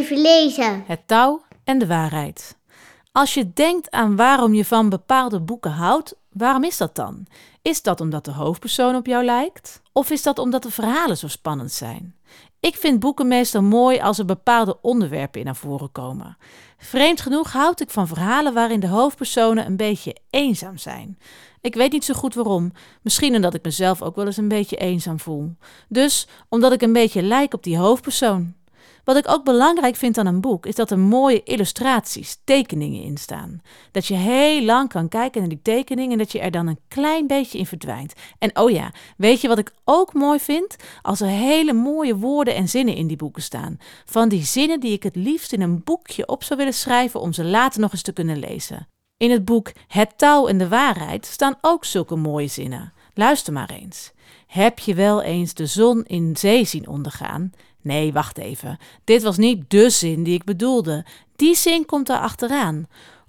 even lezen. Het touw en de waarheid. Als je denkt aan waarom je van bepaalde boeken houdt, waarom is dat dan? Is dat omdat de hoofdpersoon op jou lijkt? Of is dat omdat de verhalen zo spannend zijn? Ik vind boeken meestal mooi als er bepaalde onderwerpen in naar voren komen. Vreemd genoeg houd ik van verhalen waarin de hoofdpersonen een beetje eenzaam zijn. Ik weet niet zo goed waarom. Misschien omdat ik mezelf ook wel eens een beetje eenzaam voel. Dus omdat ik een beetje lijk op die hoofdpersoon. Wat ik ook belangrijk vind aan een boek is dat er mooie illustraties, tekeningen in staan. Dat je heel lang kan kijken naar die tekeningen en dat je er dan een klein beetje in verdwijnt. En oh ja, weet je wat ik ook mooi vind? Als er hele mooie woorden en zinnen in die boeken staan. Van die zinnen die ik het liefst in een boekje op zou willen schrijven om ze later nog eens te kunnen lezen. In het boek Het touw en de waarheid staan ook zulke mooie zinnen. Luister maar eens. Heb je wel eens de zon in zee zien ondergaan? Nee, wacht even. Dit was niet dé zin die ik bedoelde. Die zin komt daar achteraan.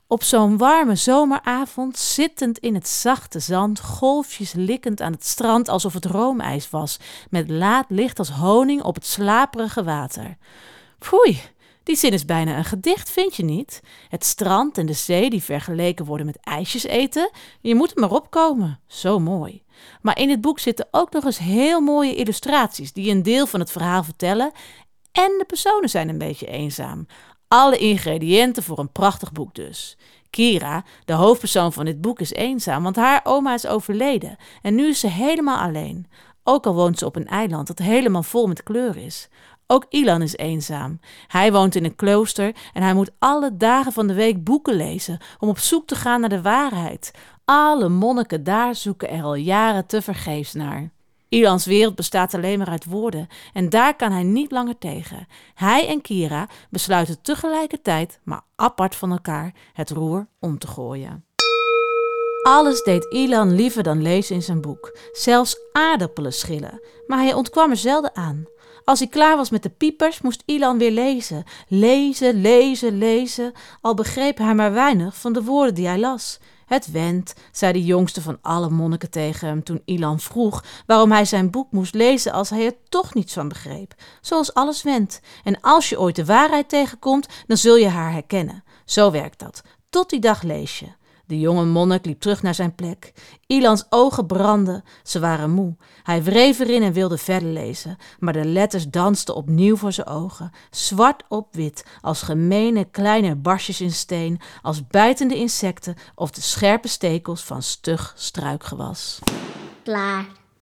Op zo'n warme zomeravond, zittend in het zachte zand, golfjes likkend aan het strand alsof het roomijs was, met laat licht als honing op het slaperige water. Foei, die zin is bijna een gedicht, vind je niet? Het strand en de zee die vergeleken worden met ijsjes eten, je moet er maar opkomen. Zo mooi. Maar in het boek zitten ook nog eens heel mooie illustraties die een deel van het verhaal vertellen en de personen zijn een beetje eenzaam. Alle ingrediënten voor een prachtig boek dus. Kira, de hoofdpersoon van dit boek, is eenzaam, want haar oma is overleden en nu is ze helemaal alleen. Ook al woont ze op een eiland dat helemaal vol met kleur is. Ook Ilan is eenzaam. Hij woont in een klooster en hij moet alle dagen van de week boeken lezen om op zoek te gaan naar de waarheid. Alle monniken daar zoeken er al jaren tevergeefs naar. Ilans wereld bestaat alleen maar uit woorden en daar kan hij niet langer tegen. Hij en Kira besluiten tegelijkertijd, maar apart van elkaar, het roer om te gooien. Alles deed Ilan liever dan lezen in zijn boek. Zelfs aardappelen schillen, maar hij ontkwam er zelden aan. Als hij klaar was met de piepers, moest Ilan weer lezen. Lezen, lezen, lezen, al begreep hij maar weinig van de woorden die hij las. Het went, zei de jongste van alle monniken tegen hem toen Ilan vroeg waarom hij zijn boek moest lezen als hij er toch niets van begreep. Zoals alles went. En als je ooit de waarheid tegenkomt, dan zul je haar herkennen. Zo werkt dat. Tot die dag lees je. De jonge monnik liep terug naar zijn plek. Ilans ogen brandden. Ze waren moe. Hij wreef erin en wilde verder lezen. Maar de letters dansten opnieuw voor zijn ogen. Zwart op wit, als gemene kleine barstjes in steen, als bijtende insecten of de scherpe stekels van stug struikgewas. Klaar.